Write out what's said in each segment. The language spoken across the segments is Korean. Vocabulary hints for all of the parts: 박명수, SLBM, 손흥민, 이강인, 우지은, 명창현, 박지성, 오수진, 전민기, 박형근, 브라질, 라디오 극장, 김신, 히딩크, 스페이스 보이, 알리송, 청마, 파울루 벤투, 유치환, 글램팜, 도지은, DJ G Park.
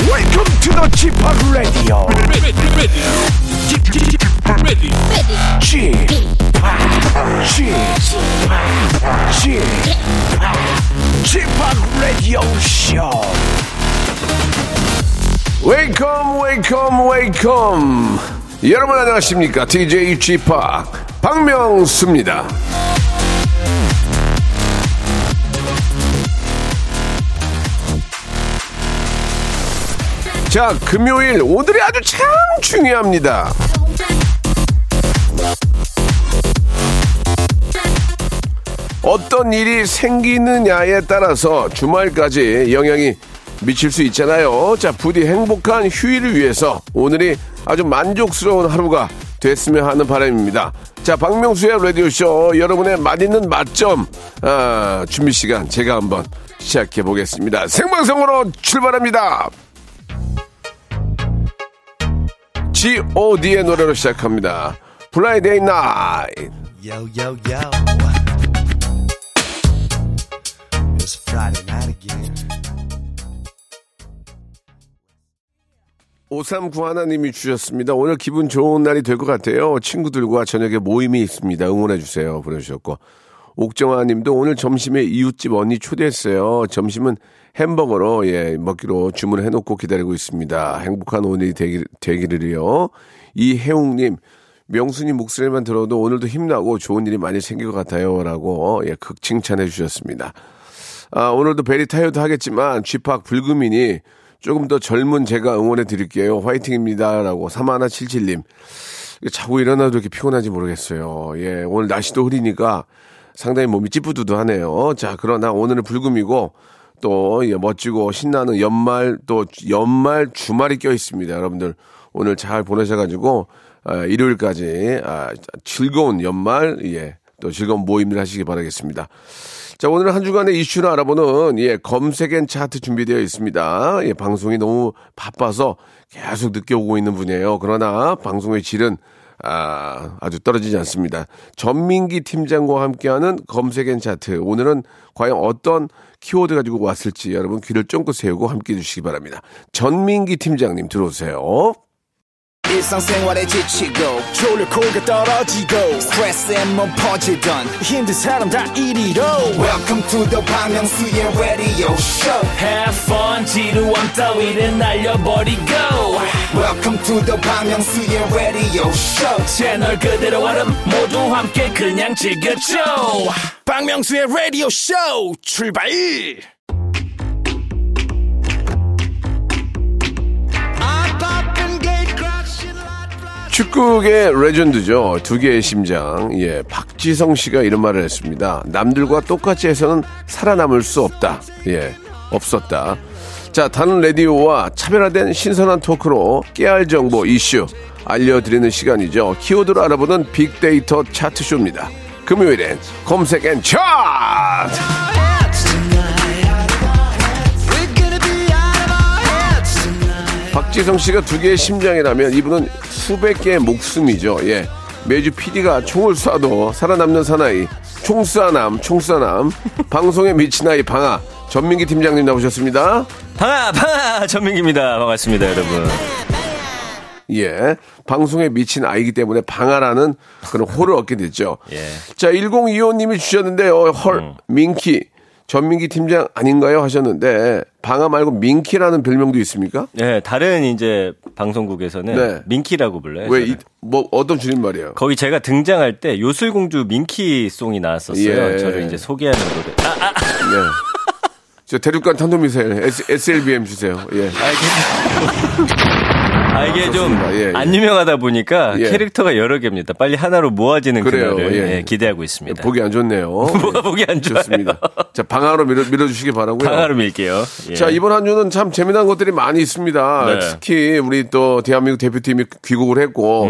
Welcome to the G Park Radio. G Park, G Park Radio Show. Welcome, welcome, welcome. 여러분 안녕하십니까? DJ G Park 박명수입니다. 자, 금요일 오늘이 아주 참 중요합니다. 어떤 일이 생기느냐에 따라서 주말까지 영향이 미칠 수 있잖아요. 자, 부디 행복한 휴일을 위해서 오늘이 아주 만족스러운 하루가 됐으면 하는 바람입니다. 자, 박명수의 라디오쇼 여러분의 맛있는 맛점 준비 시간 제가 한번 시작해 보겠습니다. 생방송으로 출발합니다. G.O.D의 노래로 시작합니다. Friday Night. Yo, yo, yo. It's Friday Night again. 5391님이 주셨습니다. 오늘 기분 좋은 날이 될 것 같아요. 친구들과 저녁에 모임이 있습니다. 응원해주세요. 보내주셨고. 옥정아님도 오늘 점심에 이웃집 언니 초대했어요. 점심은 햄버거로 먹기로 주문해놓고 기다리고 있습니다. 행복한 오늘이 되기를요. 이혜웅님, 명수님 목소리만 들어도 오늘도 힘나고 좋은 일이 많이 생길 것 같아요라고 극 칭찬해 주셨습니다. 아, 오늘도 벨이 타이어도 하겠지만 쥐팍 불금이니 조금 더 젊은 제가 응원해 드릴게요. 화이팅입니다라고 3177님. 자고 일어나도 이렇게 피곤한지 모르겠어요. 예, 오늘 날씨도 흐리니까 상당히 몸이 찌뿌두두하네요. 자, 그러나 오늘은 불금이고 또 멋지고 신나는 연말 또 연말 주말이 껴 있습니다. 여러분들 오늘 잘 보내셔가지고 일요일까지 즐거운 연말 또 즐거운 모임을 하시기 바라겠습니다. 자, 오늘 한 주간의 이슈를 알아보는 검색엔 차트 준비되어 있습니다. 방송이 너무 바빠서 계속 늦게 오고 있는 분이에요. 그러나 방송의 질은 아주 떨어지지 않습니다. 전민기 팀장과 함께하는 검색엔 차트. 오늘은 과연 어떤 키워드 가지고 왔을지 여러분 귀를 쫑긋 세우고 함께해 주시기 바랍니다. 전민기 팀장님 들어오세요. 일상생활에 지치고 졸려 코가 떨어지고 스트레스에 몸 퍼지던 힘든 사람 다 이리로 Welcome to the 박명수의 radio show. Have fun 지루한 따위를 날려버리고 Welcome to the 박명수의 radio show. 채널 그대로 얼음 모두 함께 그냥 즐겨줘. 박명수의 radio show 출발. 축구의 레전드죠. 두 개의 심장. 예, 박지성 씨가 이런 말을 했습니다. 남들과 똑같이 해서는 살아남을 수 없다. 예, 없었다. 자, 다른 라디오와 차별화된 신선한 토크로 깨알 정보 이슈 알려드리는 시간이죠. 키워드로 알아보는 빅데이터 차트쇼입니다. 금요일엔 검색 앤 차트! 박지성 씨가 두 개의 심장이라면 이분은 수백 개의 목숨이죠. 예. 매주 PD가 총을 쏴도 살아남는 사나이, 총싸남, 방송에 미친 아이 방아, 전민기 팀장님 나오셨습니다. 방아, 전민기입니다. 반갑습니다, 여러분. 예. 방송에 미친 아이기 때문에 방아라는 그런 호를 얻게 됐죠. 예. 자, 1025님이 주셨는데요. 헐, 민키. 전민기 팀장 아닌가요? 하셨는데 방아 말고 민키라는 별명도 있습니까? 네, 다른 이제 방송국에서는 네. 민키라고 불러요. 왜 뭐 어떤 줄임말이에요? 거기 제가 등장할 때 요술공주 민키 송이 나왔었어요. 예. 저를 이제 소개하는 노래. 네. 저 대륙간 탄도미사일 SLBM 주세요. 예. 아, 이게 좀 안 유명하다 보니까 예. 캐릭터가 여러 개입니다. 빨리 하나로 모아지는 그날을 예, 기대하고 있습니다. 보기 안 좋네요. 뭐가 예. 보기 안 좋습니다. 자, 방아로 밀어주시기 바라고요. 방아로 밀게요. 예. 자, 이번 한 주는 참 재미난 것들이 많이 있습니다. 네. 특히 우리 또 대한민국 대표팀이 귀국을 했고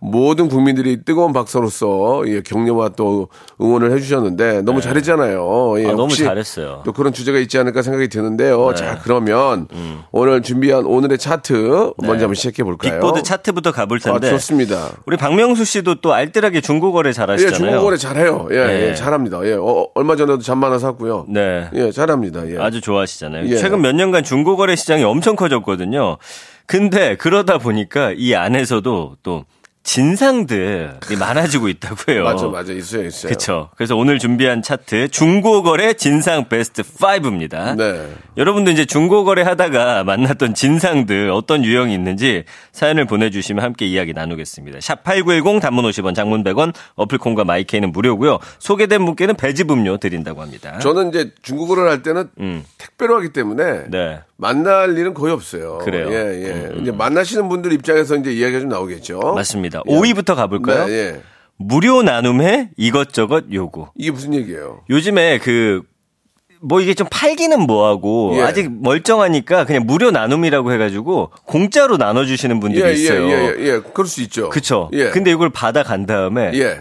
모든 국민들이 뜨거운 박수로서 예, 격려와 또 응원을 해주셨는데 너무 네. 잘했잖아요. 예, 아, 너무 잘했어요. 또 그런 주제가 있지 않을까 생각이 드는데요. 네. 자, 그러면 오늘 준비한 오늘의 차트 먼저 한번 시작해 볼까요? 빅보드 차트부터 가볼 텐데. 아, 좋습니다. 우리 박명수 씨도 또 알뜰하게 중고거래 잘하시잖아요. 예, 중고거래 잘해요. 예, 네. 예, 잘합니다. 예, 얼마 전에도 잠 하나 샀고요. 네, 예, 잘합니다. 예. 아주 좋아하시잖아요. 예. 최근 몇 년간 중고거래 시장이 엄청 커졌거든요. 근데 그러다 보니까 이 안에서도 또 진상들이 많아지고 있다고 해요. 맞아, 맞아. 있어요. 그쵸. 그래서 오늘 준비한 차트, 중고거래 진상 베스트 5입니다. 네. 여러분도 이제 중고거래 하다가 만났던 진상들, 어떤 유형이 있는지 사연을 보내주시면 함께 이야기 나누겠습니다. 샵8910 단문 50원, 장문 100원, 어플콘과 마이케이는 무료고요. 소개된 분께는 배즙 음료 드린다고 합니다. 저는 이제 중고거래를 할 때는 택배로 하기 때문에. 네. 만날 일은 거의 없어요. 그래요. 예, 예. 이제 만나시는 분들 입장에서 이제 이야기가 좀 나오겠죠. 맞습니다. 5위부터 가볼까요? 네, 예. 무료 나눔에 이것저것 요구. 이게 무슨 얘기예요? 요즘에 뭐 이게 좀 팔기는 뭐하고 예. 아직 멀쩡하니까 그냥 무료 나눔이라고 해가지고 공짜로 나눠주시는 분들이 있어요. 예. 그럴 수 있죠. 그쵸. 예. 근데 이걸 받아간 다음에. 예.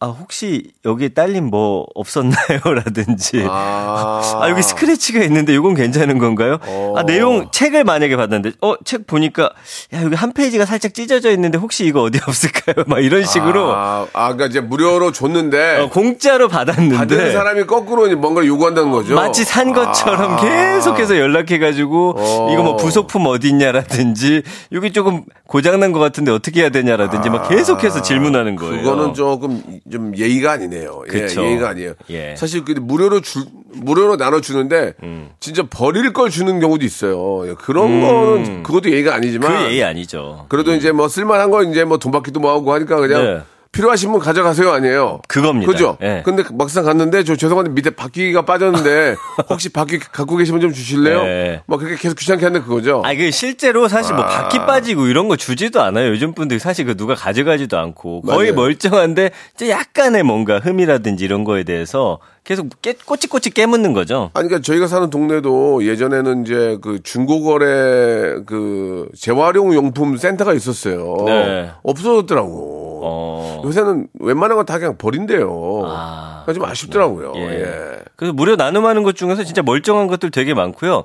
아, 혹시 여기 딸린 뭐 없었나요? 라든지. 아, 여기 스크래치가 있는데 이건 괜찮은 건가요? 아, 내용, 책을 만약에 봤는데, 책 보니까, 야, 여기 한 페이지가 살짝 찢어져 있는데 혹시 이거 어디 없을까요? 막 이런 식으로. 그러니까 이제 무료로 줬는데. 공짜로 받았는데. 받은 사람이 거꾸로 뭔가를 요구한다는 거죠. 마치 산 것처럼 계속해서 연락해가지고, 이거 뭐 부속품 어디 있냐라든지, 여기 조금 고장난 것 같은데 어떻게 해야 되냐라든지, 막 계속해서 질문하는 거예요. 그거는 좀 예의가 아니네요. 그렇죠. 예의가 아니에요. 예. 사실 무료로 나눠 주는데 진짜 버릴 걸 주는 경우도 있어요. 그런 건 그것도 예의가 아니지만 그 예의 아니죠. 그래도 이제 뭐 쓸만한 거 이제 뭐 돈 받기도 뭐 하고 하니까 그냥 네. 필요하신 분 가져가세요 아니에요. 그겁니다. 그죠? 예. 근데 막상 갔는데 저 죄송한데 밑에 바퀴가 빠졌는데 혹시 바퀴 갖고 계시면 좀 주실래요? 예. 막 그렇게 계속 귀찮게 하는 그거죠. 그 실제로 사실 뭐 바퀴 빠지고 이런 거 주지도 않아요. 요즘 분들 사실 그 누가 가져가지도 않고 거의 맞아요. 멀쩡한데 약간의 뭔가 흠이라든지 이런 거에 대해서 계속 꼬치꼬치 깨묻는 거죠. 아니, 그러니까 저희가 사는 동네도 예전에는 이제 그 중고거래 그 재활용 용품 센터가 있었어요. 네. 없어졌더라고. 요새는 웬만한 건 다 그냥 버린대요. 그러니까 좀 아쉽더라고요. 예. 예. 그래서 무료 나눔하는 것 중에서 진짜 멀쩡한 것들 되게 많고요.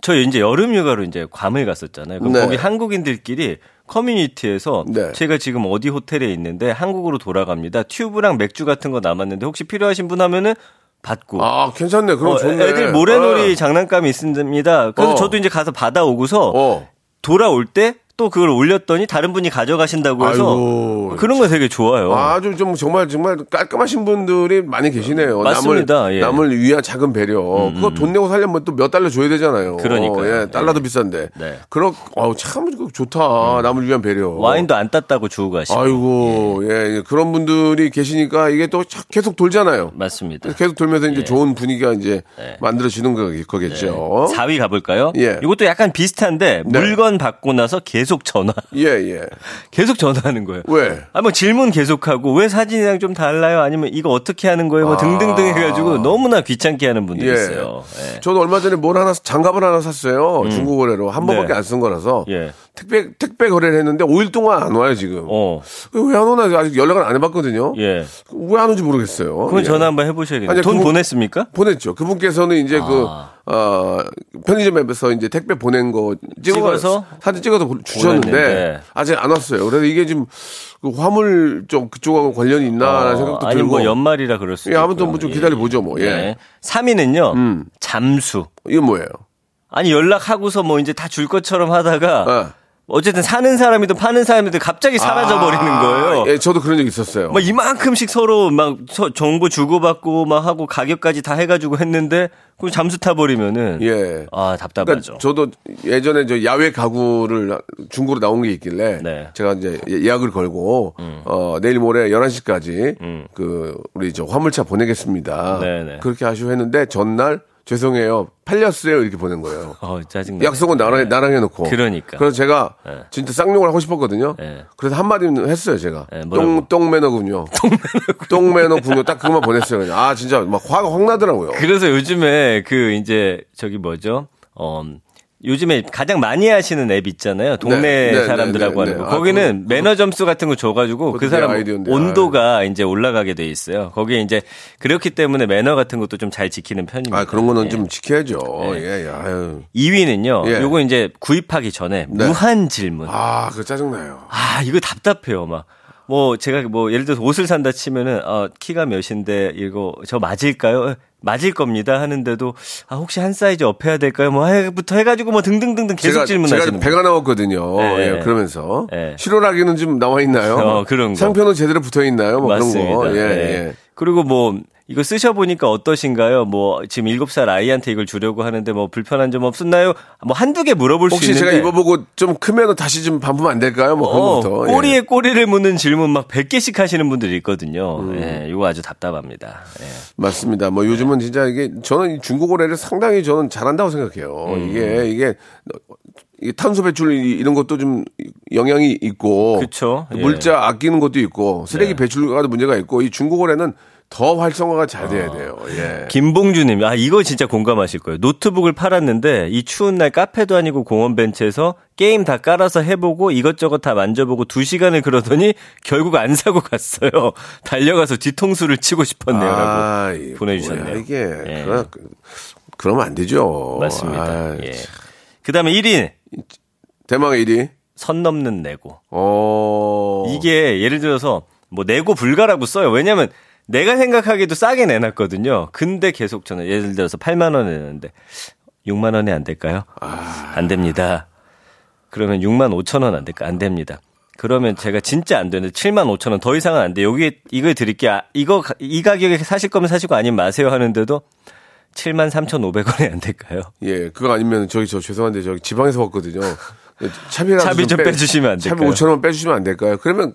저 이제 여름 휴가로 이제 괌을 갔었잖아요. 네. 거기 한국인들끼리 커뮤니티에서 네. 제가 지금 어디 호텔에 있는데 한국으로 돌아갑니다. 튜브랑 맥주 같은 거 남았는데 혹시 필요하신 분 하면은 받고. 괜찮네. 그럼 좋네. 애들 모래놀이 장난감이 있습니다. 그래서 저도 이제 가서 받아오고서 돌아올 때 또 그걸 올렸더니 다른 분이 가져가신다고 해서 아이고, 그런 거 되게 좋아요. 좀 정말 깔끔하신 분들이 많이 계시네요. 맞습니다. 남을 위한 작은 배려. 그거 돈 내고 살려면 또 몇 달러 줘야 되잖아요. 그러니까요. 예, 달러도 비싼데. 네. 참 좋다. 남을 위한 배려. 와인도 안 땄다고 주고 가시고. 아이고, 예, 그런 분들이 계시니까 이게 또 계속 돌잖아요. 맞습니다. 계속 돌면서 이제 좋은 분위기가 이제 만들어지는 거겠죠. 네. 4위 가볼까요? 예. 이것도 약간 비슷한데 물건 받고 나서 계속 전화. 예. 계속 전화하는 거예요. 왜? 뭐 질문 계속하고 왜 사진이랑 좀 달라요? 아니면 이거 어떻게 하는 거예요? 뭐 등등등 해가지고 너무나 귀찮게 하는 분들이 있어요. 예. 저도 얼마 전에 장갑을 하나 샀어요. 중고거래로 한 번밖에 안 쓴 거라서 택배 거래를 했는데 5일 동안 안 와요 지금. 왜 안 오나 아직 연락을 안 해봤거든요. 예. 왜 안 오는지 모르겠어요. 그럼 전화 한번 해보셔야겠네요. 돈 보냈습니까? 보냈죠. 그분께서는 이제 편의점에서 이제 택배 보낸 거 찍어서 사진 찍어서 주셨는데 아직 안 왔어요. 그래서 이게 지금 화물 좀 그쪽하고 관련이 있나라는 생각도 들고. 연말이라 그럴 수도 있고. 아무튼 좀 기다려 보죠 뭐. 예. 3위는요. 잠수. 이게 뭐예요? 아니 연락하고서 뭐 이제 다 줄 것처럼 하다가 어쨌든 사는 사람이든 파는 사람이든 갑자기 사라져 버리는 거예요. 예, 저도 그런 적 있었어요. 막 이만큼씩 서로 막 정보 주고받고 막 하고 가격까지 다 해가지고 했는데 그럼 잠수 타 버리면은 답답하죠. 그러니까 저도 예전에 저 야외 가구를 중고로 나온 게 있길래 제가 이제 예약을 걸고 내일 모레 11시까지 그 우리 저 화물차 보내겠습니다. 네네. 그렇게 하시고 했는데 전날 죄송해요. 팔렸어요. 이렇게 보낸 거예요. 짜증나. 약속은 나랑 해놓고. 그러니까. 그래서 제가 진짜 쌍욕을 하고 싶었거든요. 그래서 한마디는 했어요, 제가. 똥매너군요. 똥매너군요. 딱 그것만 보냈어요. 그냥. 진짜 막 화가 확 나더라고요. 그래서 요즘에 이제, 요즘에 가장 많이 하시는 앱 있잖아요. 동네 사람들하고 하는 거. 거기는 매너 점수 같은 거 줘가지고 그 사람 온도가 이제 올라가게 돼 있어요. 거기에 이제 그렇기 때문에 매너 같은 것도 좀 잘 지키는 편입니다. 아, 그런 거는 좀 지켜야죠. 예, 아유. 2위는요. 요거 이제 구입하기 전에 무한 질문. 아, 그거 짜증나요. 아, 이거 답답해요. 막. 뭐 제가 뭐 예를 들어서 옷을 산다 치면은 아, 키가 몇인데 이거 저 맞을까요? 맞을 겁니다 하는데도 아 혹시 한 사이즈 업해야 될까요? 뭐 해부터 해가지고 뭐 등등등등 계속 질문하시는. 제가 배가 나왔거든요. 예, 그러면서 실오라기는 좀 나와 있나요? 그런 거. 상표는 제대로 붙어 있나요? 뭐 맞습니다. 그런 거. 예. 그리고 뭐. 이거 쓰셔보니까 어떠신가요? 뭐, 지금 7살 아이한테 이걸 주려고 하는데 뭐 불편한 점 없었나요? 뭐 한두 개 물어볼 수 있는데. 혹시 제가 입어보고 좀 크면 다시 좀 반품 안 될까요? 뭐 그런 것부터. 꼬리에 꼬리를 묻는 질문 막 100개씩 하시는 분들이 있거든요. 예, 이거 아주 답답합니다. 예. 맞습니다. 뭐 요즘은 진짜 이게 저는 중국어를 상당히 저는 잘한다고 생각해요. 이게 탄소 배출 이런 것도 좀 영향이 있고. 그쵸. 예. 물자 아끼는 것도 있고 쓰레기 배출과도 문제가 있고 이 중국어에는 더 활성화가 잘 돼야 돼요. 예. 김봉주님, 아 이거 진짜 공감하실 거예요. 노트북을 팔았는데 이 추운 날 카페도 아니고 공원 벤치에서 게임 다 깔아서 해보고 이것저것 다 만져보고 2시간을 그러더니 결국 안 사고 갔어요. 달려가서 뒤통수를 치고 싶었네요라고 보내주셨네요. 이게 그러면 안 되죠. 맞습니다. 그다음에 1위 대망의 1위 선 넘는 네고. 이게 예를 들어서 뭐 네고 불가라고 써요. 왜냐하면 내가 생각하기에도 싸게 내놨거든요. 근데 계속 저는 예를 들어서 8만 원 내는데 6만 원이 안 될까요? 안 됩니다. 그러면 6만 5천 원 안 될까요? 안 됩니다. 그러면 제가 진짜 안 되는데 7만 5천 원 더 이상은 안 돼. 여기 이거 드릴게요. 이 가격에 사실 거면 사시고 아니면 마세요 하는데도 7만 3,500원이 안 될까요? 예, 그거 아니면 저 죄송한데 저기 지방에서 왔거든요. 차비 좀 빼주시면 안 될까요? 차비 5천 원 빼주시면 안 될까요? 그러면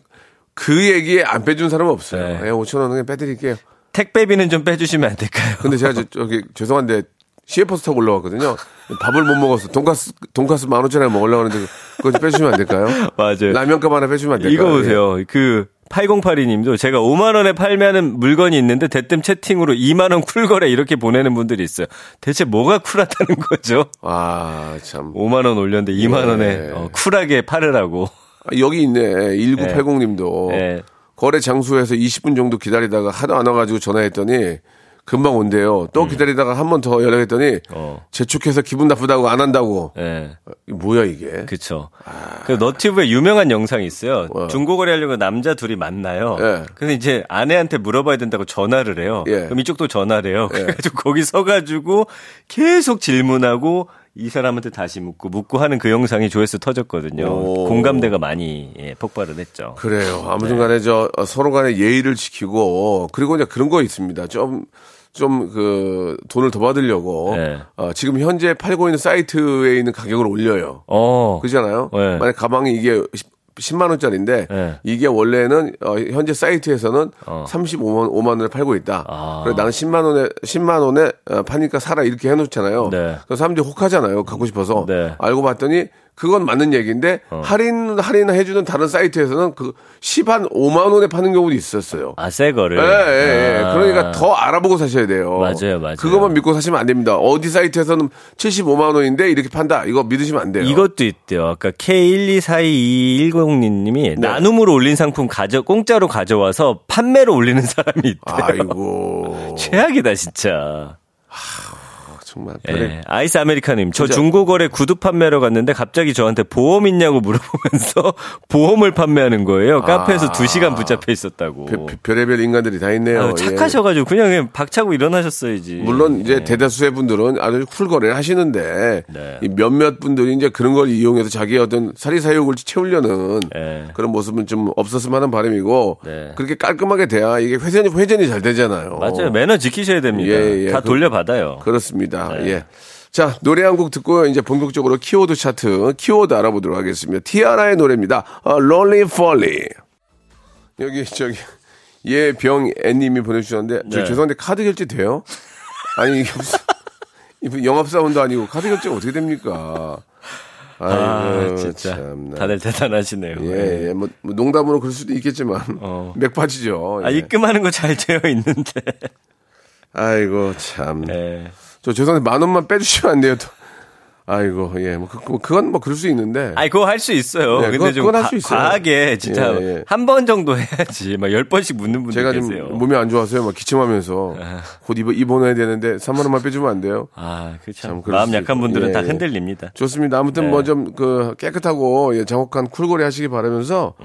그 얘기에 안 빼준 사람은 없어요. 5,000원 그냥 빼드릴게요. 택배비는 좀 빼주시면 안 될까요? 근데 제가 저기 죄송한데 CF버스 타고 올라왔거든요. 밥을 못 먹었어. 돈가스 15,000원에 먹으려고 하는데 그거 좀 빼주시면 안 될까요? 맞아요. 라면값 하나 빼주시면 안 될까요? 이거 보세요. 그 8082님도 제가 5만 원에 팔면은 물건이 있는데 대뜸 채팅으로 2만 원 쿨거래 이렇게 보내는 분들이 있어요. 대체 뭐가 쿨하다는 거죠? 아 참. 5만 원 올렸는데 2만 원에 쿨하게 팔으라고. 여기 있네. 1980님도 거래 장소에서 20분 정도 기다리다가 하도 안 와가지고 전화했더니 금방 온대요. 또 기다리다가 한 번 더 연락했더니 재촉해서 기분 나쁘다고 안 한다고. 뭐야 이게. 그렇죠. 그 너튜브에 유명한 영상이 있어요. 중고거래 하려고 남자 둘이 만나요. 근데 이제 아내한테 물어봐야 된다고 전화를 해요. 그럼 이쪽도 전화를 해요. 그래가지고 거기 서가지고 계속 질문하고 이 사람한테 다시 묻고 하는 그 영상이 조회수 터졌거든요. 공감대가 많이 폭발을 했죠. 그래요. 아무튼 간에 서로 간에 예의를 지키고 그리고 이제 그런 거 있습니다. 좀 그 돈을 더 받으려고 지금 현재 팔고 있는 사이트에 있는 가격을 올려요. 그렇잖아요. 만약 가방이 이게 10만 원짜리인데 이게 원래는 현재 사이트에서는 35만 원을 팔고 있다. 그래서 나는 10만 원에 파니까 사라 이렇게 해놓잖아요. 그래서 사람들이 혹하잖아요. 갖고 싶어서 알고 봤더니 그건 맞는 얘기인데 할인 해주는 다른 사이트에서는 그 10한 5만 원에 파는 경우도 있었어요. 아, 새 거를. 그러니까 더 알아보고 사셔야 돼요. 맞아요. 그것만 믿고 사시면 안 됩니다. 어디 사이트에서는 75만 원인데 이렇게 판다. 이거 믿으시면 안 돼요. 이것도 있대요. 아까 K1242102님이 나눔으로 올린 상품 공짜로 가져와서 판매로 올리는 사람이 있대요. 아이고 최악이다 진짜. 정말. 아이스 아메리카님, 저 중고거래 구두 판매하러 갔는데 갑자기 저한테 보험 있냐고 물어보면서 보험을 판매하는 거예요. 카페에서 2시간 붙잡혀 있었다고. 별의별 인간들이 다 있네요. 착하셔가지고 그냥 박차고 일어나셨어야지. 물론 이제 대다수의 분들은 아주 쿨거래를 하시는데 이 몇몇 분들이 이제 그런 걸 이용해서 자기의 어떤 사리사욕을 채우려는 그런 모습은 좀 없었으면 하는 바람이고 그렇게 깔끔하게 돼야 이게 회전이 잘 되잖아요. 맞아요. 매너 지키셔야 됩니다. 다 돌려받아요. 그렇습니다. 자, 노래 한 곡 듣고요. 이제 본격적으로 키워드 차트, 키워드 알아보도록 하겠습니다. 티아라의 노래입니다. Lonely Folly. 여기, 저기, 예병애님이 보내주셨는데, 저 죄송한데 카드 결제 돼요? 아니, 이게 무슨, 영업사원도 아니고 카드 결제가 어떻게 됩니까? 아이고, 진짜. 참나. 다들 대단하시네요. 뭐 농담으로 그럴 수도 있겠지만, 맥빠지죠. 입금하는 거 잘 되어 있는데. 아이고, 참. 저 죄송한데 10,000원만 빼주시면 안 돼요. 아이고, 예, 뭐, 그건 뭐, 그럴 수 있는데. 아니, 그거 할 수 있어요. 네, 근데 그건, 좀 할 수 있어요. 과하게, 진짜, 예, 예. 한 번 정도 해야지. 막 10번씩 묻는 분들 계세요. 제가 좀 몸이 안 좋아서요. 막 기침하면서. 아. 곧 입원해야 되는데, 3만원만 빼주면 안 돼요. 아, 그렇죠. 마음 약한 분들은 예, 다 흔들립니다. 좋습니다. 아무튼 네. 뭐 좀, 깨끗하고, 예, 정확한 쿨거리 하시기 바라면서.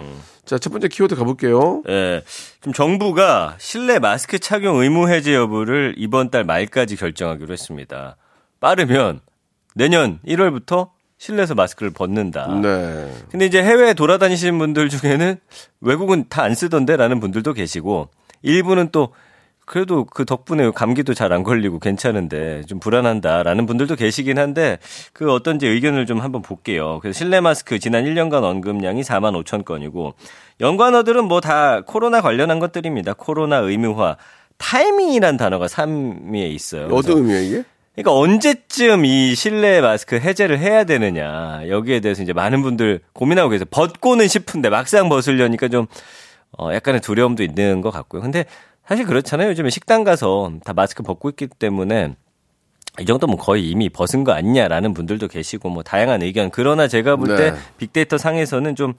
자, 첫 번째 키워드 가볼게요. 예. 좀 정부가 실내 마스크 착용 의무 해제 여부를 이번 달 말까지 결정하기로 했습니다. 빠르면, 내년 1월부터 실내에서 마스크를 벗는다. 네. 근데 이제 해외에 돌아다니시는 분들 중에는 외국은 다 안 쓰던데 라는 분들도 계시고 일부는 또 그래도 그 덕분에 감기도 잘 안 걸리고 괜찮은데 좀 불안한다 라는 분들도 계시긴 한데 그 어떤지 의견을 좀 한번 볼게요. 그래서 실내 마스크 지난 1년간 언급량이 4만 5천 건이고 연관어들은 뭐 다 코로나 관련한 것들입니다. 코로나 의무화, 타이밍이란 단어가 3위에 있어요. 어떤 의미예요 이게? 그러니까 언제쯤 이 실내 마스크 해제를 해야 되느냐 여기에 대해서 이제 많은 분들 고민하고 계세요. 벗고는 싶은데 막상 벗으려니까 좀 약간의 두려움도 있는 것 같고요. 근데 사실 그렇잖아요. 요즘에 식당 가서 다 마스크 벗고 있기 때문에 이 정도면 거의 이미 벗은 거 아니냐라는 분들도 계시고 뭐 다양한 의견. 그러나 제가 볼 때 네. 빅데이터 상에서는 좀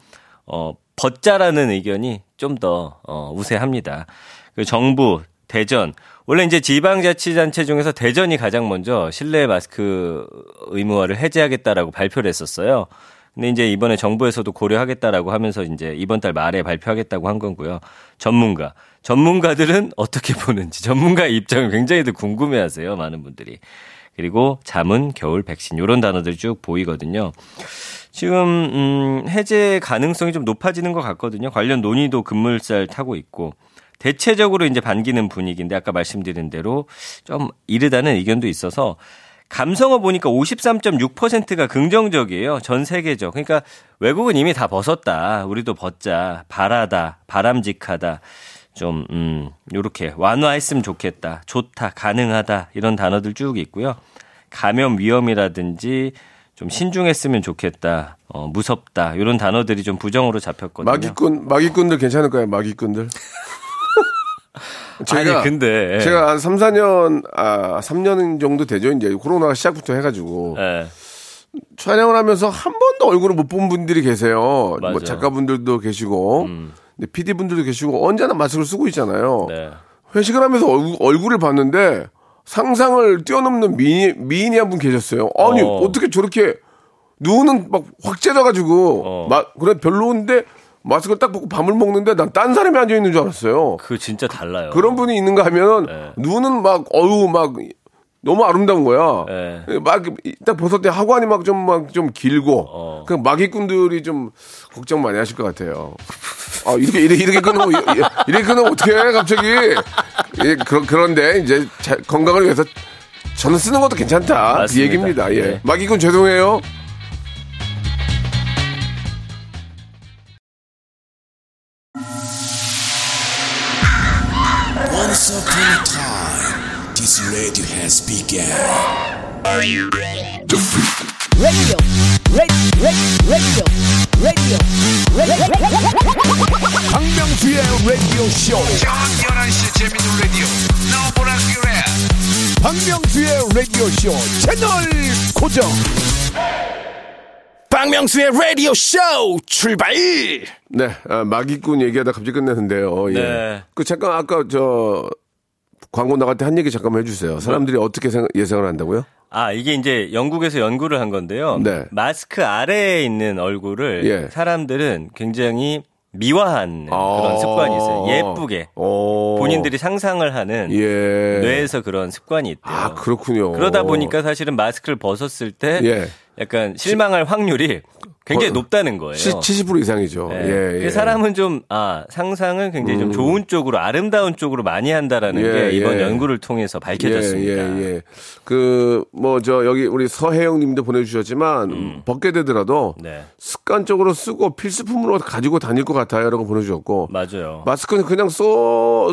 벗자라는 의견이 좀 더 우세합니다. 그리고 정부, 대전. 원래 이제 지방자치단체 중에서 대전이 가장 먼저 실내 마스크 의무화를 해제하겠다라고 발표를 했었어요. 근데 이제 이번에 정부에서도 고려하겠다라고 하면서 이제 이번 달 말에 발표하겠다고 한 거고요. 전문가들은 어떻게 보는지 전문가의 입장을 굉장히 궁금해하세요. 많은 분들이. 그리고 자문, 겨울, 백신 이런 단어들이 쭉 보이거든요. 지금 해제 가능성이 좀 높아지는 것 같거든요. 관련 논의도 급물살 타고 있고. 대체적으로 이제 반기는 분위기인데 아까 말씀드린 대로 좀 이르다는 의견도 있어서 감성어 보니까 53.6%가 긍정적이에요. 전 세계적. 그러니까 외국은 이미 다 벗었다. 우리도 벗자. 바라다. 바람직하다. 좀 요렇게 완화했으면 좋겠다. 좋다. 가능하다. 이런 단어들 쭉 있고요. 감염 위험이라든지 좀 신중했으면 좋겠다. 무섭다. 이런 단어들이 좀 부정으로 잡혔거든요. 마기꾼들 괜찮을까요? 마기꾼들. 제가, 아니, 근데. 제가 한 3년 정도 되죠. 이제 코로나가 시작부터 해가지고. 네. 촬영을 하면서 한 번도 얼굴을 못 본 분들이 계세요. 뭐 작가분들도 계시고. 근데 PD분들도 계시고. 언제나 마스크를 쓰고 있잖아요. 네. 회식을 하면서 얼굴을 봤는데 상상을 뛰어넘는 미인이 한 분 계셨어요. 아니, 어떻게 저렇게 눈은 막 확 째져가지고. 그래, 별로인데. 마스크를 딱 벗고 밥을 먹는데 난 딴 사람이 앉아있는 줄 알았어요. 그거 진짜 달라요. 그런 분이 있는가 하면 네. 눈은 막 너무 아름다운 거야. 네. 막 딱 벗을 때 하관이 좀 길고 그냥 마기꾼들이 좀 걱정 많이 하실 것 같아요. 아 이렇게 끊으면 이렇게 끊으면 어떡해 갑자기. 예, 그런데 이제 건강을 위해서 저는 쓰는 것도 괜찮다. 맞습니다. 이 얘기입니다. 예. 네. 마기꾼 죄송해요. Radio has begun. Are you ready? Radio. 박명수의 라디오 쇼. 저녁 11시 재밌는 라디오. 너 보라 그래. 박명수의 라디오 쇼 채널 고정. 박명수의 라디오 쇼 출발. 네, 마기꾼 얘기하다 갑자기 끝냈는데요. 예. 네. 잠깐 아까 광고 나갈 때 한 얘기 잠깐만 해주세요. 사람들이 어떻게 예상을 한다고요? 아, 이게 이제 영국에서 연구를 한 건데요. 네. 마스크 아래에 있는 얼굴을 예. 사람들은 굉장히 미화하는 그런 습관이 있어요. 예쁘게. 본인들이 상상을 하는 예. 뇌에서 그런 습관이 있대요. 아, 그렇군요. 그러다 보니까 사실은 마스크를 벗었을 때 예. 약간 실망할 확률이 굉장히 높다는 거예요. 70% 이상이죠. 네. 예, 예. 사람은 좀 상상은 굉장히 좀 좋은 쪽으로 아름다운 쪽으로 많이 한다라는 예, 게 이번 예. 연구를 통해서 밝혀졌습니다. 예, 예, 예. 여기 우리 서혜영님도 보내주셨지만 벗게 되더라도 네. 습관적으로 쓰고 필수품으로 가지고 다닐 것 같아요라고 보내주셨고 맞아요. 마스크는 그냥 써고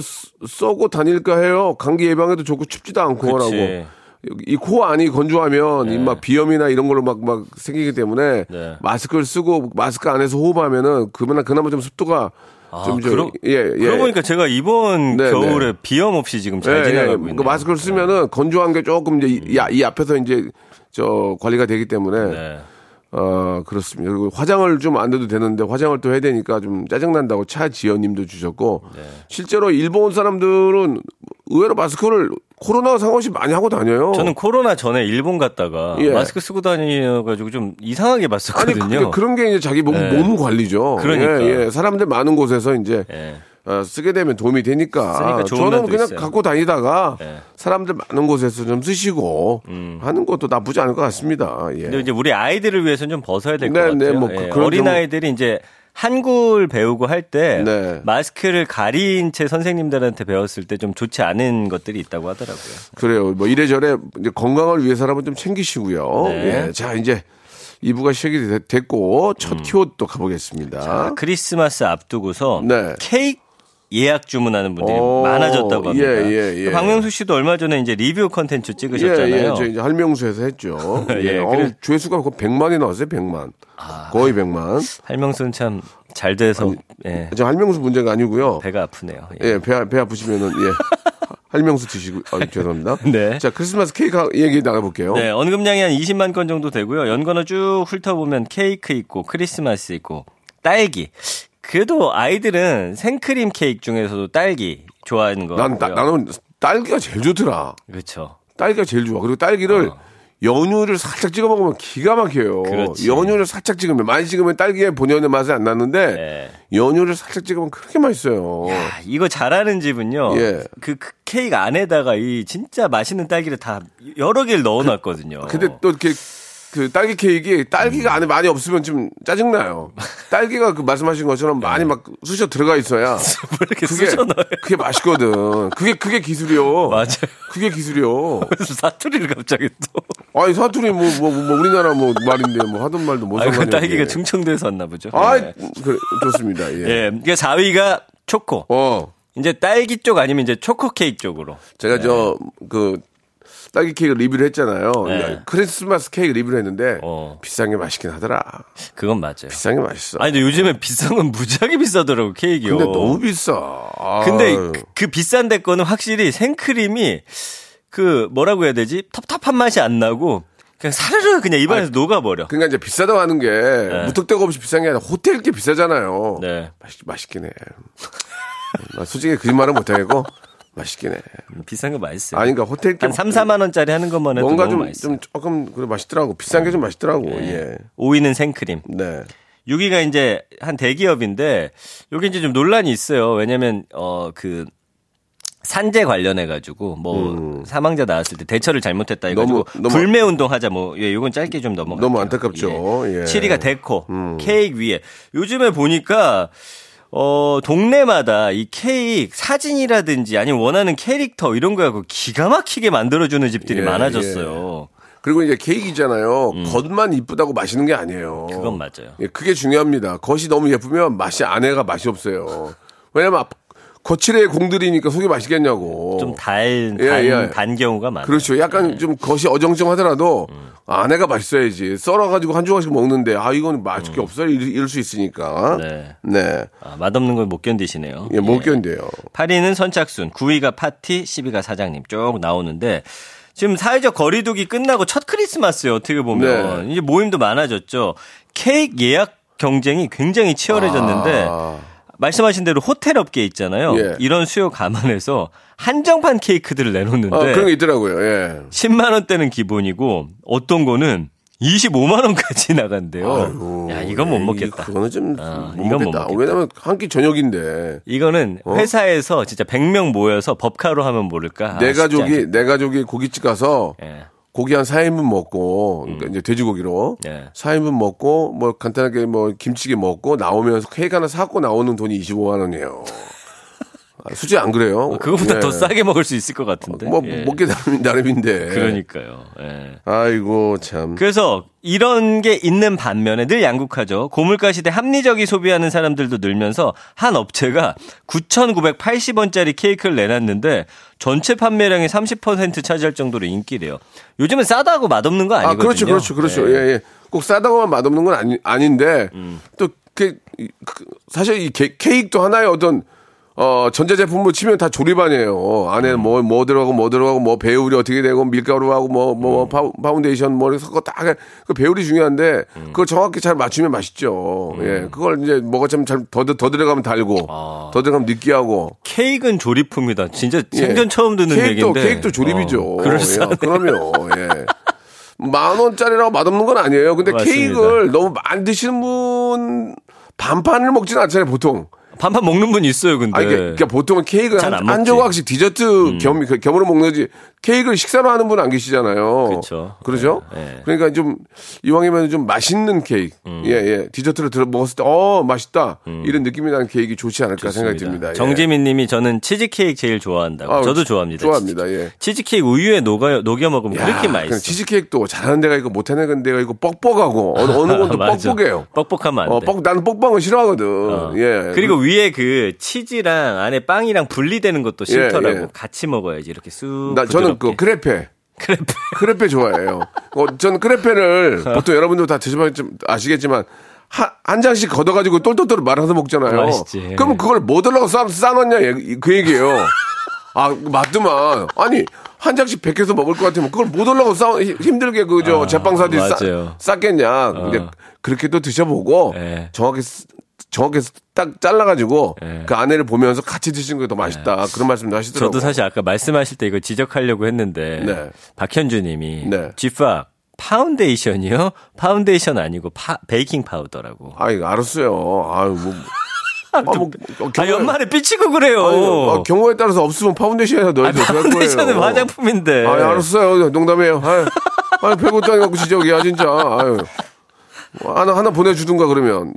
다닐까 해요. 감기 예방에도 좋고 춥지도 않고라고. 이 코 안이 건조하면 네. 막 비염이나 이런 걸로 막 생기기 때문에 네. 마스크를 쓰고 마스크 안에서 호흡하면은 그나마 좀 습도가 그러고 보니까 제가 이번 네, 겨울에 네. 비염 없이 지금 잘 지내고 있는. 마스크를 쓰면은 건조한 게 조금 이제 이 앞에서 이제 저 관리가 되기 때문에 네. 그렇습니다. 그리고 화장을 좀 안 해도 되는데 화장을 또 해야 되니까 좀 짜증난다고 차지연님도 주셨고 네. 실제로 일본 사람들은 의외로 마스크를 코로나 상황이 많이 하고 다녀요. 저는 코로나 전에 일본 갔다가 예. 마스크 쓰고 다녀가지고 좀 이상하게 봤었거든요. 아니, 그런 게 이제 자기 몸, 네. 몸 관리죠. 그러니까 예, 예. 사람들 많은 곳에서 이제 예. 쓰게 되면 도움이 되니까 저는 그냥 있어요. 갖고 다니다가 네. 사람들 많은 곳에서 좀 쓰시고 하는 것도 나쁘지 않을 것 같습니다. 예. 근데 이제 우리 아이들을 위해서는 좀 벗어야 될 것 같아요. 네, 뭐 예. 어린 아이들이 이제 한글 배우고 할 때 네. 마스크를 가린 채 선생님들한테 배웠을 때 좀 좋지 않은 것들이 있다고 하더라고요. 그래요. 뭐 이래저래 이제 건강을 위해서라면 좀 챙기시고요. 네. 예. 자 이제. 2부가 시작이 됐고 첫 키워드도 가보겠습니다. 자, 크리스마스 앞두고서 네. 케이크 예약 주문하는 분들이 많아졌다고 합니다. 예, 예, 예. 박명수 씨도 얼마 전에 이제 리뷰 컨텐츠 찍으셨잖아요. 예, 예. 저 이제 할명수에서 했죠. 예, 조회수가 거의 100만이 나왔어요. 100만. 아, 거의 100만. 할명수는 참 잘 돼서. 아니, 예. 저 할명수 문제가 아니고요. 배가 아프네요. 예, 예 배 아프시면은 예. 할명수 드시고, 죄송합니다. 네. 자, 크리스마스 케이크 얘기 나가볼게요. 네, 언급량이 한 20만 건 정도 되고요. 연관어 쭉 훑어보면 케이크 있고, 크리스마스 있고, 딸기. 그래도 아이들은 생크림 케이크 중에서도 딸기 좋아하는 거. 나는 딸기가 제일 좋더라. 그렇죠. 딸기가 제일 좋아. 그리고 딸기를 연유를 살짝 찍어 먹으면 기가 막혀요. 그렇지. 연유를 살짝 찍으면 많이 찍으면 딸기의 본연의 맛이 안 나는데 네. 연유를 살짝 찍으면 그렇게 맛있어요. 야, 이거 잘하는 집은요. 예. 그 케이크 안에다가 이 진짜 맛있는 딸기를 다 여러 개를 넣어놨거든요. 근데 또 이렇게 그 딸기 케이크 딸기가 안에 많이 없으면 좀 짜증 나요. 딸기가 그 말씀하신 것처럼 많이 막 쑤셔 들어가 있어야 왜 이렇게 쑤셔 넣어요? 그게 맛있거든. 그게 기술이요. 맞아요. 그게 기술이요. 그래서 사투리를 갑자기 또. 아니 사투리 뭐 우리나라 뭐 말인데 뭐 하던 말도 못 상관이. 아, 딸기가 충청도에서 왔나 보죠. 아, 네. 그래 좋습니다. 예. 예. 그러니까 4위가 초코. 이제 딸기 쪽 아니면 이제 초코 케이크 쪽으로. 제가 네. 딸기 케이크 리뷰를 했잖아요. 네. 크리스마스 케이크 리뷰를 했는데 비싼 게 맛있긴 하더라. 그건 맞아요. 비싼 게 맛있어. 아니 근데 요즘에 비싼 건 무지하게 비싸더라고 케이크요. 근데 너무 비싸. 근데 그 비싼 데 거는 확실히 생크림이 그 뭐라고 해야 되지? 텁텁한 맛이 안 나고 그냥 사르르 그냥 입안에서 녹아버려. 그러니까 이제 비싸다고 하는 게 네. 무턱대고 없이 비싼 게 아니라 호텔 게 비싸잖아요. 네. 맛있긴 해. 나 솔직히 그 말은 못하겠고. 맛있긴 해. 비싼 거 맛있어요. 아니, 그러니까 호텔 한 3, 4만 원짜리 하는 것만 해도 뭔가 너무 좀 조금 그래 맛있더라고. 비싼 게 좀 맛있더라고. 예. 5위는 생크림. 네. 6위가 이제 한 대기업인데 여기 이제 좀 논란이 있어요. 왜냐면 그 산재 관련해 가지고 뭐 사망자 나왔을 때 대처를 잘못했다 이거 가지고 불매 운동하자 뭐 예, 요건 짧게 좀 넘어가. 너무 안타깝죠. 예. 예. 7위가 데코. 케이크 위에. 요즘에 보니까 동네마다 이 케이크 사진이라든지 아니면 원하는 캐릭터 이런 거 갖고 기가 막히게 만들어주는 집들이 많아졌어요. 예. 그리고 이제 케이크잖아요. 겉만 이쁘다고 맛있는 게 아니에요. 그건 맞아요. 예, 그게 중요합니다. 겉이 너무 예쁘면 맛이 안에가 맛이 없어요. 왜냐면 거칠에 공들이니까 속이 맛있겠냐고. 좀 단 경우가 많아요. 그렇죠. 약간 좀 겉이 어정쩡하더라도 안에가 맛있어야지. 썰어가지고 한 조각씩 먹는데 이건 맛있게 없어요. 이럴 수 있으니까. 네. 네. 아, 맛없는 걸 못 견디시네요. 예, 못 견뎌요. 8위는 선착순, 9위가 파티, 10위가 사장님 쭉 나오는데 지금 사회적 거리두기 끝나고 첫 크리스마스예요. 어떻게 보면. 네. 이제 모임도 많아졌죠. 케이크 예약 경쟁이 굉장히 치열해졌는데 말씀하신 대로 호텔 업계 있잖아요. 예. 이런 수요 감안해서 한정판 케이크들을 내놓는데 그런 게 있더라고요. 예. 10만 원대는 기본이고 어떤 거는 25만 원까지 나간대요. 아이고, 야, 이건 못 먹겠다. 그거는 좀 못 먹겠다. 왜냐면 한 끼 저녁인데. 이거는 회사에서 진짜 100명 모여서 법카로 하면 모를까? 내 가족이 고깃집 가서 예. 고기 한 4인분 먹고, 그러니까 이제 돼지고기로. 예. 4인분 먹고, 뭐 간단하게 뭐 김치찌개 먹고 나오면서 케이크 하나 사갖고 나오는 돈이 25만원이에요. 솔직히 안 그래요? 그거보다 더 싸게 먹을 수 있을 것 같은데. 먹게 나름인데. 그러니까요. 예. 아이고, 참. 그래서 이런 게 있는 반면에 늘 양극화죠. 고물가 시대 합리적이 소비하는 사람들도 늘면서 한 업체가 9,980원짜리 케이크를 내놨는데 전체 판매량의 30% 차지할 정도로 인기래요. 요즘은 싸다고 맛없는 거 아니거든요. 그렇죠. 예. 꼭 싸다고만 맛없는 건 아닌데 또 사실 이 케이크도 하나의 어떤 전자제품을 치면 다 조립안이에요. 안에 뭐 들어가고 뭐 들어가고 뭐 배율이 어떻게 되고 밀가루하고 뭐 파운데이션 뭐 섞어 다 그 배율이 중요한데 그걸 정확히 잘 맞추면 맛있죠. 예, 그걸 이제 뭐가 참 더 들어가면 달고 더 들어가면 느끼하고. 케이크는 조립품이다. 진짜 생전 예. 처음 듣는 얘기인데. 케이크도 조립이죠. 예, 그럼요. 예. 10,000원짜리라고 맛없는 건 아니에요. 근데 맞습니다. 케이크를 너무 많이 드시는 분 반판을 먹진 않잖아요, 보통. 반반 먹는 분이 있어요, 근데. 아니, 그러니까 보통은 케이크를 한 조각씩 디저트 겸으로 먹는지 케이크를 식사로 하는 분 안 계시잖아요. 그렇죠. 그러죠? 네. 그러니까 좀 이왕이면 좀 맛있는 케이크, 예, 디저트를 들어 먹었을 때, 맛있다 이런 느낌이 나는 케이크 좋지 않을까 좋습니다. 생각이 듭니다. 예. 정지민님이 저는 치즈 케이크 제일 좋아한다고. 저도 좋아합니다. 좋아합니다. 예. 치즈 케이크 우유에 녹여 먹으면 그렇게 맛있어. 치즈 케이크도 잘하는 데가 있고 못하는 데가 있고 뻑뻑하고 어느 건도 뻑뻑해요. 뻑뻑하면 안 돼. 나는 뻑뻑은 싫어하거든. 예. 그리고 위에 그 치즈랑 안에 빵이랑 분리되는 것도 싫더라고. 예. 같이 먹어야지 이렇게 쑥. 저는 그 크레페 좋아해요. 저는 크레페를 보통 여러분들 다 드셔보시면 아시겠지만 한 장씩 걷어가지고 똘똘똘 말아서 먹잖아요. 맛있지. 그럼 그걸 뭐 달라고 싸놨냐 그 얘기예요. 아 맞더만. 아니 한 장씩 벗겨서 먹을 것 같으면 그걸 못 올라고 힘들게 그저 제빵사들이 쌌겠냐. 근데 그렇게 또 드셔보고 정확히 딱 잘라가지고 그 안에를 보면서 같이 드시는 게 더 맛있다. 그런 말씀도 하시더라고요. 저도 사실 아까 말씀하실 때 이거 지적하려고 했는데 박현주 님이 G팍 파운데이션이요? 파운데이션 아니고 베이킹 파우더라고. 아 이거 알았어요. 아유 뭐. 연말에 삐치고 그래요. 경우에 따라서 없으면 파운데이션에서 넣어야 될 거예요. 파운데이션은 화장품인데. 아 알았어요. 농담이에요. 아유 별것도 아니고 지적이야 진짜. 아유. 하나 보내주든가 그러면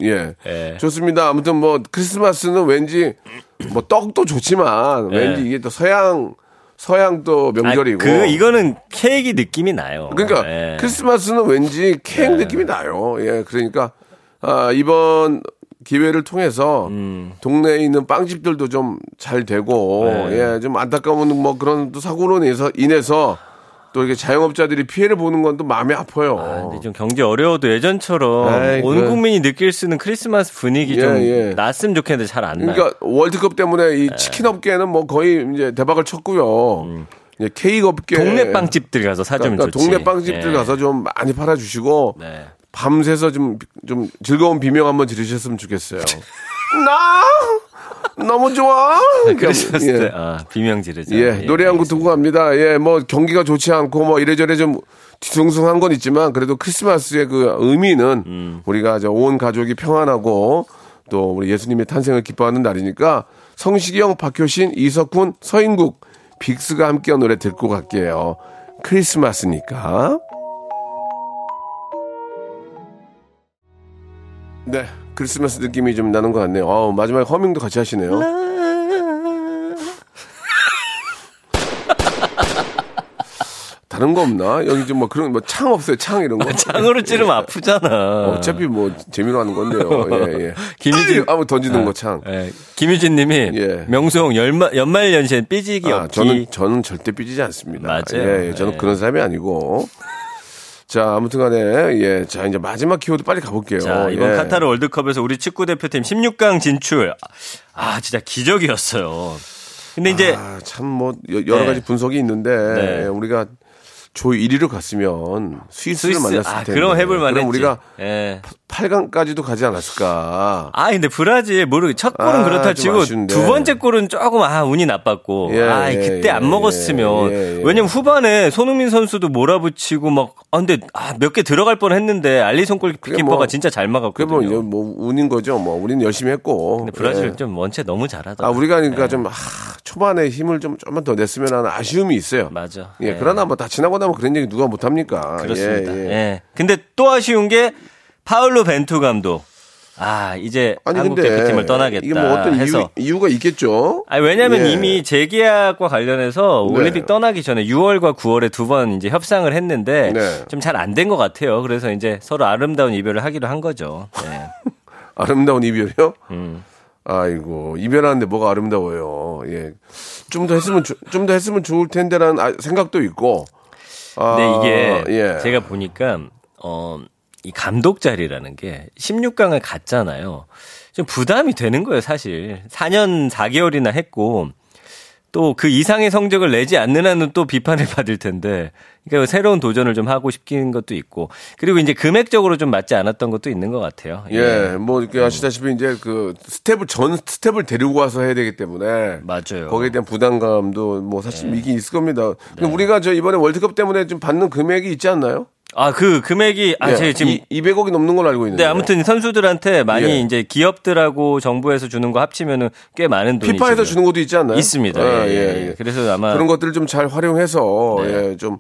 좋습니다. 아무튼 뭐 크리스마스는 왠지 뭐 떡도 좋지만 왠지 이게 또 서양 또 명절이고 이거는 케이크 느낌이 나요. 그러니까 크리스마스는 왠지 케이크 느낌이 나요. 예, 그러니까 이번 기회를 통해서 동네에 있는 빵집들도 좀 잘 되고 좀 안타까운 뭐 그런 사고로 인해서 또 이렇게 자영업자들이 피해를 보는 건 또 마음이 아파요. 근데 좀 경제 어려워도 예전처럼 온 국민이 느낄 수 있는 크리스마스 분위기 좀 났으면 좋겠는데 잘 안 나요. 그러니까 월드컵 때문에 이 치킨 업계는 뭐 거의 이제 대박을 쳤고요. 이제 케이크 업계 동네 빵집들 가서 사주면 좋지. 동네 빵집들 가서 좀 많이 팔아주시고 밤새서 좀 즐거운 비명 한번 지르셨으면 좋겠어요. 나 너무 좋아. 그러셨을 때 비명 지르죠. 노래 한 곡 듣고 갑니다. 예, 뭐 경기가 좋지 않고 뭐 이래저래 좀 뒤숭숭한 건 있지만 그래도 크리스마스의 그 의미는 우리가 이제 온 가족이 평안하고 또 우리 예수님의 탄생을 기뻐하는 날이니까 성시경, 박효신, 이석훈, 서인국, 빅스가 함께한 노래 듣고 갈게요. 크리스마스니까. 네. 크리스마스 느낌이 좀 나는 것 같네요. 마지막에 허밍도 같이 하시네요. 다른 거 없나? 여기 좀 뭐 그런 뭐 창 없어요? 창 이런 거? 창으로 찌르면 아프잖아. 어차피 뭐 재미로 하는 건데요. 예. 김유진 아무 던지는 거 창. 예. 김유진님이 명수형 연말 연시엔 삐지기 없기. 저는 절대 삐지지 않습니다. 맞아요. 예, 저는 그런 사람이 아니고. 자, 아무튼간에 자 이제 마지막 키워드 빨리 가볼게요. 자, 이번 카타르 월드컵에서 우리 축구 대표팀 16강 진출, 진짜 기적이었어요. 근데 이제 참 뭐 여러 가지 분석이 있는데 우리가 조 1위로 갔으면 스위스를 만났을 텐데. 그럼 해볼 만했지. 그럼 우리가 8강까지도 가지 않았을까. 근데 브라질 첫 골은 그렇다 치고 두 번째 골은 조금 운이 나빴고. 그때 안 먹었으면. 왜냐면 후반에 손흥민 선수도 몰아붙이고 막 근데 몇 개 들어갈 뻔했는데 알리송 골키퍼가 진짜 잘 막았거든요. 그게 뭐 운인 거죠. 뭐 우리는 열심히 했고. 근데 브라질 좀 원체 너무 잘하더라. 우리가 그러니까 좀 초반에 힘을 좀만 더 냈으면 하는 아쉬움이 있어요. 맞아. 그러나 뭐 다 지나고 뭐 그런 얘기 누가 못합니까? 그렇습니다. 근데 또 아쉬운 게 파울루 벤투 감독. 이제 한국 대표팀을 떠나겠다. 이게 뭐 어떤 해서. 이유가 있겠죠? 왜냐하면 이미 재계약과 관련해서 올림픽 떠나기 전에 6월과 9월에 두 번 이제 협상을 했는데 좀 잘 안 된 것 같아요. 그래서 이제 서로 아름다운 이별을 하기로 한 거죠. 아름다운 이별이요? 아이고 이별하는데 뭐가 아름다워요? 좀 더 했으면 좋을 텐데라는 생각도 있고. 근데 이게 제가 보니까 이 감독 자리라는 게 16강을 갔잖아요. 좀 부담이 되는 거예요, 사실. 4년 4개월이나 했고 또 그 이상의 성적을 내지 않는 한은 또 비판을 받을 텐데, 그러니까 새로운 도전을 좀 하고 싶긴 것도 있고, 그리고 이제 금액적으로 좀 맞지 않았던 것도 있는 것 같아요. 예, 예. 뭐 이렇게 아시다시피 이제 그 스텝을 전 스텝을 데리고 와서 해야 되기 때문에 맞아요. 거기에 대한 부담감도 뭐 사실 네. 있긴 있을 겁니다. 근데 네. 우리가 저 이번에 월드컵 때문에 좀 받는 금액이 있지 않나요? 아, 그 금액이 아, 예. 제가 지금 200억이 넘는 걸로 알고 있는데. 네, 아무튼 선수들한테 많이 예. 이제 기업들하고 정부에서 주는 거 합치면은 꽤 많은 돈이. 피파에서 주는 것도 있지 않나요? 있습니다. 아, 예, 예, 예. 그래서 아마 그런 것들을 좀 잘 활용해서 네. 예, 좀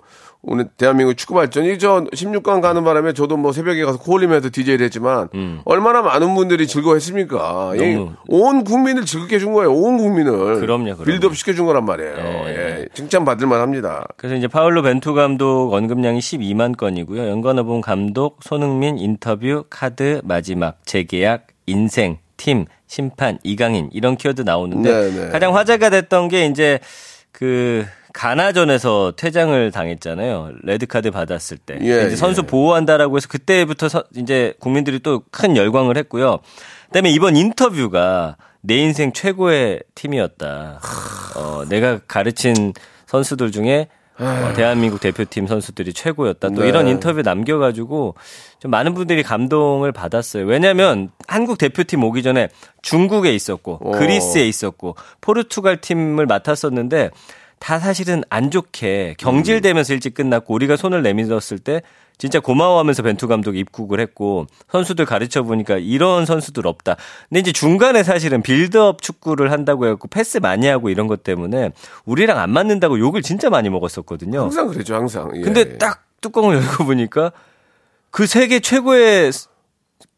오늘 대한민국 축구 발전이 저 16강 가는 바람에 저도 뭐 새벽에 가서 코올림에서 DJ를 했지만 얼마나 많은 분들이 즐거워했습니까? 예, 온 국민을 즐겁게 해준 거예요. 온 국민을. 그럼요. 빌드업 시켜준 거란 말이에요. 예. 예, 칭찬받을만 합니다. 그래서 이제 파울루 벤투 감독 언급량이 12만 건이고요. 연관어본 감독, 손흥민, 인터뷰, 카드, 마지막, 재계약, 인생, 팀, 심판, 이강인 이런 키워드 나오는데 네네. 가장 화제가 됐던 게 이제 그 가나전에서 퇴장을 당했잖아요. 레드카드 받았을 때. 예, 이제 선수 예. 보호한다라고 해서 그때부터 이제 국민들이 또 큰 열광을 했고요. 그다음에 이번 인터뷰가 내 인생 최고의 팀이었다. 내가 가르친 선수들 중에 대한민국 대표팀 선수들이 최고였다. 또 네. 이런 인터뷰 남겨가지고 좀 많은 분들이 감동을 받았어요. 왜냐하면 한국 대표팀 오기 전에 중국에 있었고 그리스에 있었고 포르투갈 팀을 맡았었는데 다 사실은 안 좋게 경질되면서 일찍 끝났고 우리가 손을 내밀었을 때 진짜 고마워하면서 벤투 감독이 입국을 했고 선수들 가르쳐보니까 이런 선수들 없다. 근데 이제 중간에 사실은 빌드업 축구를 한다고 해갖고 패스 많이 하고 이런 것 때문에 우리랑 안 맞는다고 욕을 진짜 많이 먹었었거든요. 항상 그랬죠, 항상. 예. 근데 딱 뚜껑을 열고 보니까 그 세계 최고의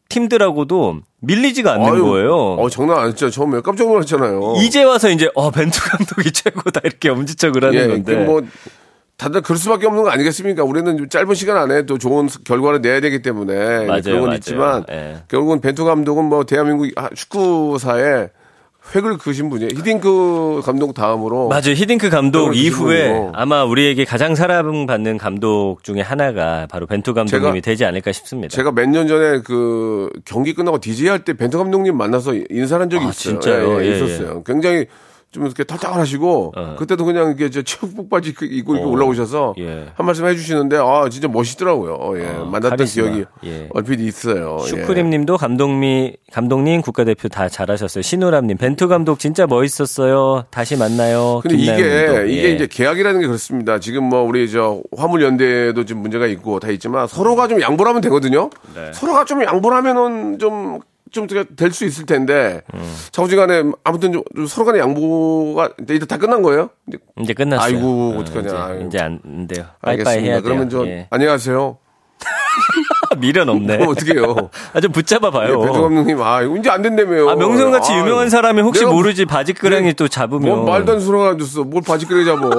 팀들하고도 밀리지가 않는 거예요. 장난 아니죠. 처음에 깜짝 놀랐잖아요. 이제 와서 이제 벤투 감독이 최고다 이렇게 엄지척을 하는 건데. 뭐 다들 그럴 수밖에 없는 거 아니겠습니까? 우리는 좀 짧은 시간 안에 또 좋은 결과를 내야 되기 때문에 맞아요, 그런 건 맞아요. 있지만 예. 결국은 벤투 감독은 뭐 대한민국 축구사에 획을 그으신 분이에요. 히딩크 감독 다음으로. 맞아요. 히딩크 감독 이후에 분이고. 아마 우리에게 가장 사랑받는 감독 중에 하나가 바로 벤투 감독님이 되지 않을까 싶습니다. 제가 몇 년 전에 그 경기 끝나고 DJ 할 때 벤투 감독님 만나서 인사를 한 적이 있어요. 진짜요? 예, 예, 있었어요. 예. 굉장히 좀 이렇게 털털하시고 그때도 그냥 이렇게 체육복 바지 입고 이렇게 올라오셔서 예. 한 말씀 해주시는데 진짜 멋있더라고요. 예. 만났던 카리스마. 기억이 예. 얼핏 있어요. 슈크림님도 예. 감독님 국가대표 다 잘하셨어요. 신우람님 벤투 감독 진짜 멋있었어요. 다시 만나요. 근데 이게 예. 이제 계약이라는 게 그렇습니다. 지금 뭐 우리 저 화물 연대도 지금 문제가 있고 다 있지만 서로가 좀 양보를 하면 되거든요. 네. 서로가 좀 양보를 하면은 좀 될 수 있을 텐데 좌우지간에 아무튼 좀 서로 간의 양보가 이제 다 끝난 거예요? 이제 끝났어요. 아이고 어떡하냐. 이제 안 돼요. 빠이빠이 해야 돼요. 그러면 예. 안녕하세요. 미련 없네. 어떡해요. 좀 붙잡아 봐요. 배두 감독님 이제 안 된다며요. 명성같이 유명한 사람이 혹시 모르지 바지끄랭이 또 잡으면. 말도 안 수렁아 줬어. 뭘 바지끄랭이 잡아.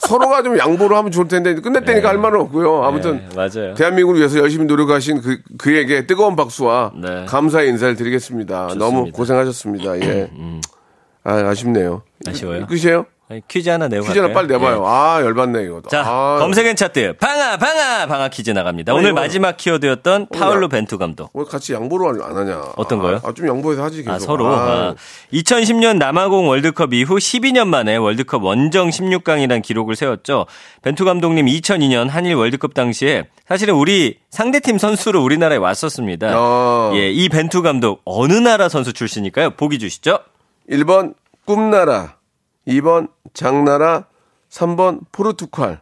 서로가 좀 양보를 하면 좋을 텐데 끝냈다니까 할 말은 없고요. 아무튼 맞아요. 대한민국을 위해서 열심히 노력하신 그에게 뜨거운 박수와 감사의 인사를 드리겠습니다. 좋습니다. 너무 고생하셨습니다. 예. 아쉽네요. 아쉬워요. 끝이에요? 퀴즈 하나 내고 퀴즈 하나 빨리 내봐요. 예. 열받네 이거. 자, 검색엔 차트 방아 퀴즈 나갑니다. 오늘 마지막 키워드였던 파울루 벤투 감독. 왜 같이 양보를 안 하냐? 어떤 거요? 좀 양보해서 하지 계속. 서로. 2010년 남아공 월드컵 이후 12년 만에 월드컵 원정 16강이란 기록을 세웠죠. 벤투 감독님 2002년 한일 월드컵 당시에 사실은 우리 상대팀 선수로 우리나라에 왔었습니다. 예, 이 벤투 감독 어느 나라 선수 출신일까요? 보기 주시죠. 1번 꿈나라, 2번 장나라, 3번 포르투갈,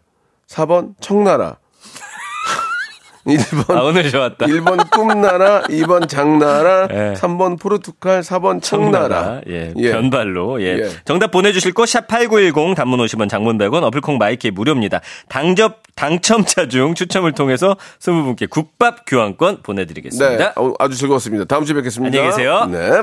4번 청나라. 1번 오늘 좋았다. 1번 꿈나라, 2번 장나라, 3번 포르투갈, 4번 청나라. 예. 변발로. 예. 정답 보내 주실 거 #8910 단문 50원, 장문 100원, 어플콩 마이크 무료입니다. 당첨자 중 추첨을 통해서 20분께 국밥 교환권 보내 드리겠습니다. 네. 아주 즐거웠습니다. 다음 주에 뵙겠습니다. 안녕히 계세요. 네.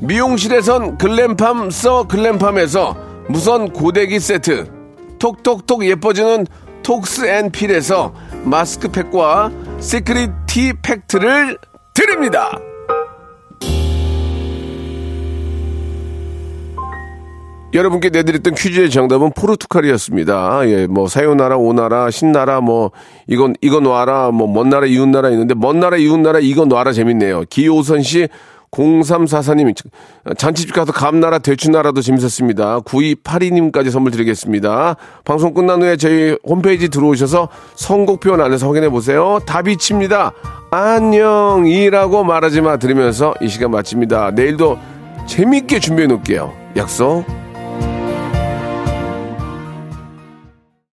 미용실에선 글램팜 써 글램팜에서 무선 고데기 세트, 톡톡톡 예뻐지는 톡스앤필에서 마스크팩과 시크릿 티 팩트를 드립니다. 여러분께 내드렸던 퀴즈의 정답은 포르투갈이었습니다. 예, 뭐 사요나라, 오나라, 신나라, 뭐 이건 와라, 뭐 먼 나라 이웃 나라 있는데 먼 나라 이웃 나라 이건 와라 재밌네요. 기호선 씨 0344님, 잔치집 가서 감나라, 대추나라도 재밌었습니다. 9282님까지 선물 드리겠습니다. 방송 끝난 후에 저희 홈페이지 들어오셔서 선곡표 안에서 확인해보세요. 다비치입니다. 안녕이라고 말하지 마 들으면서 이 시간 마칩니다. 내일도 재밌게 준비해놓을게요. 약속.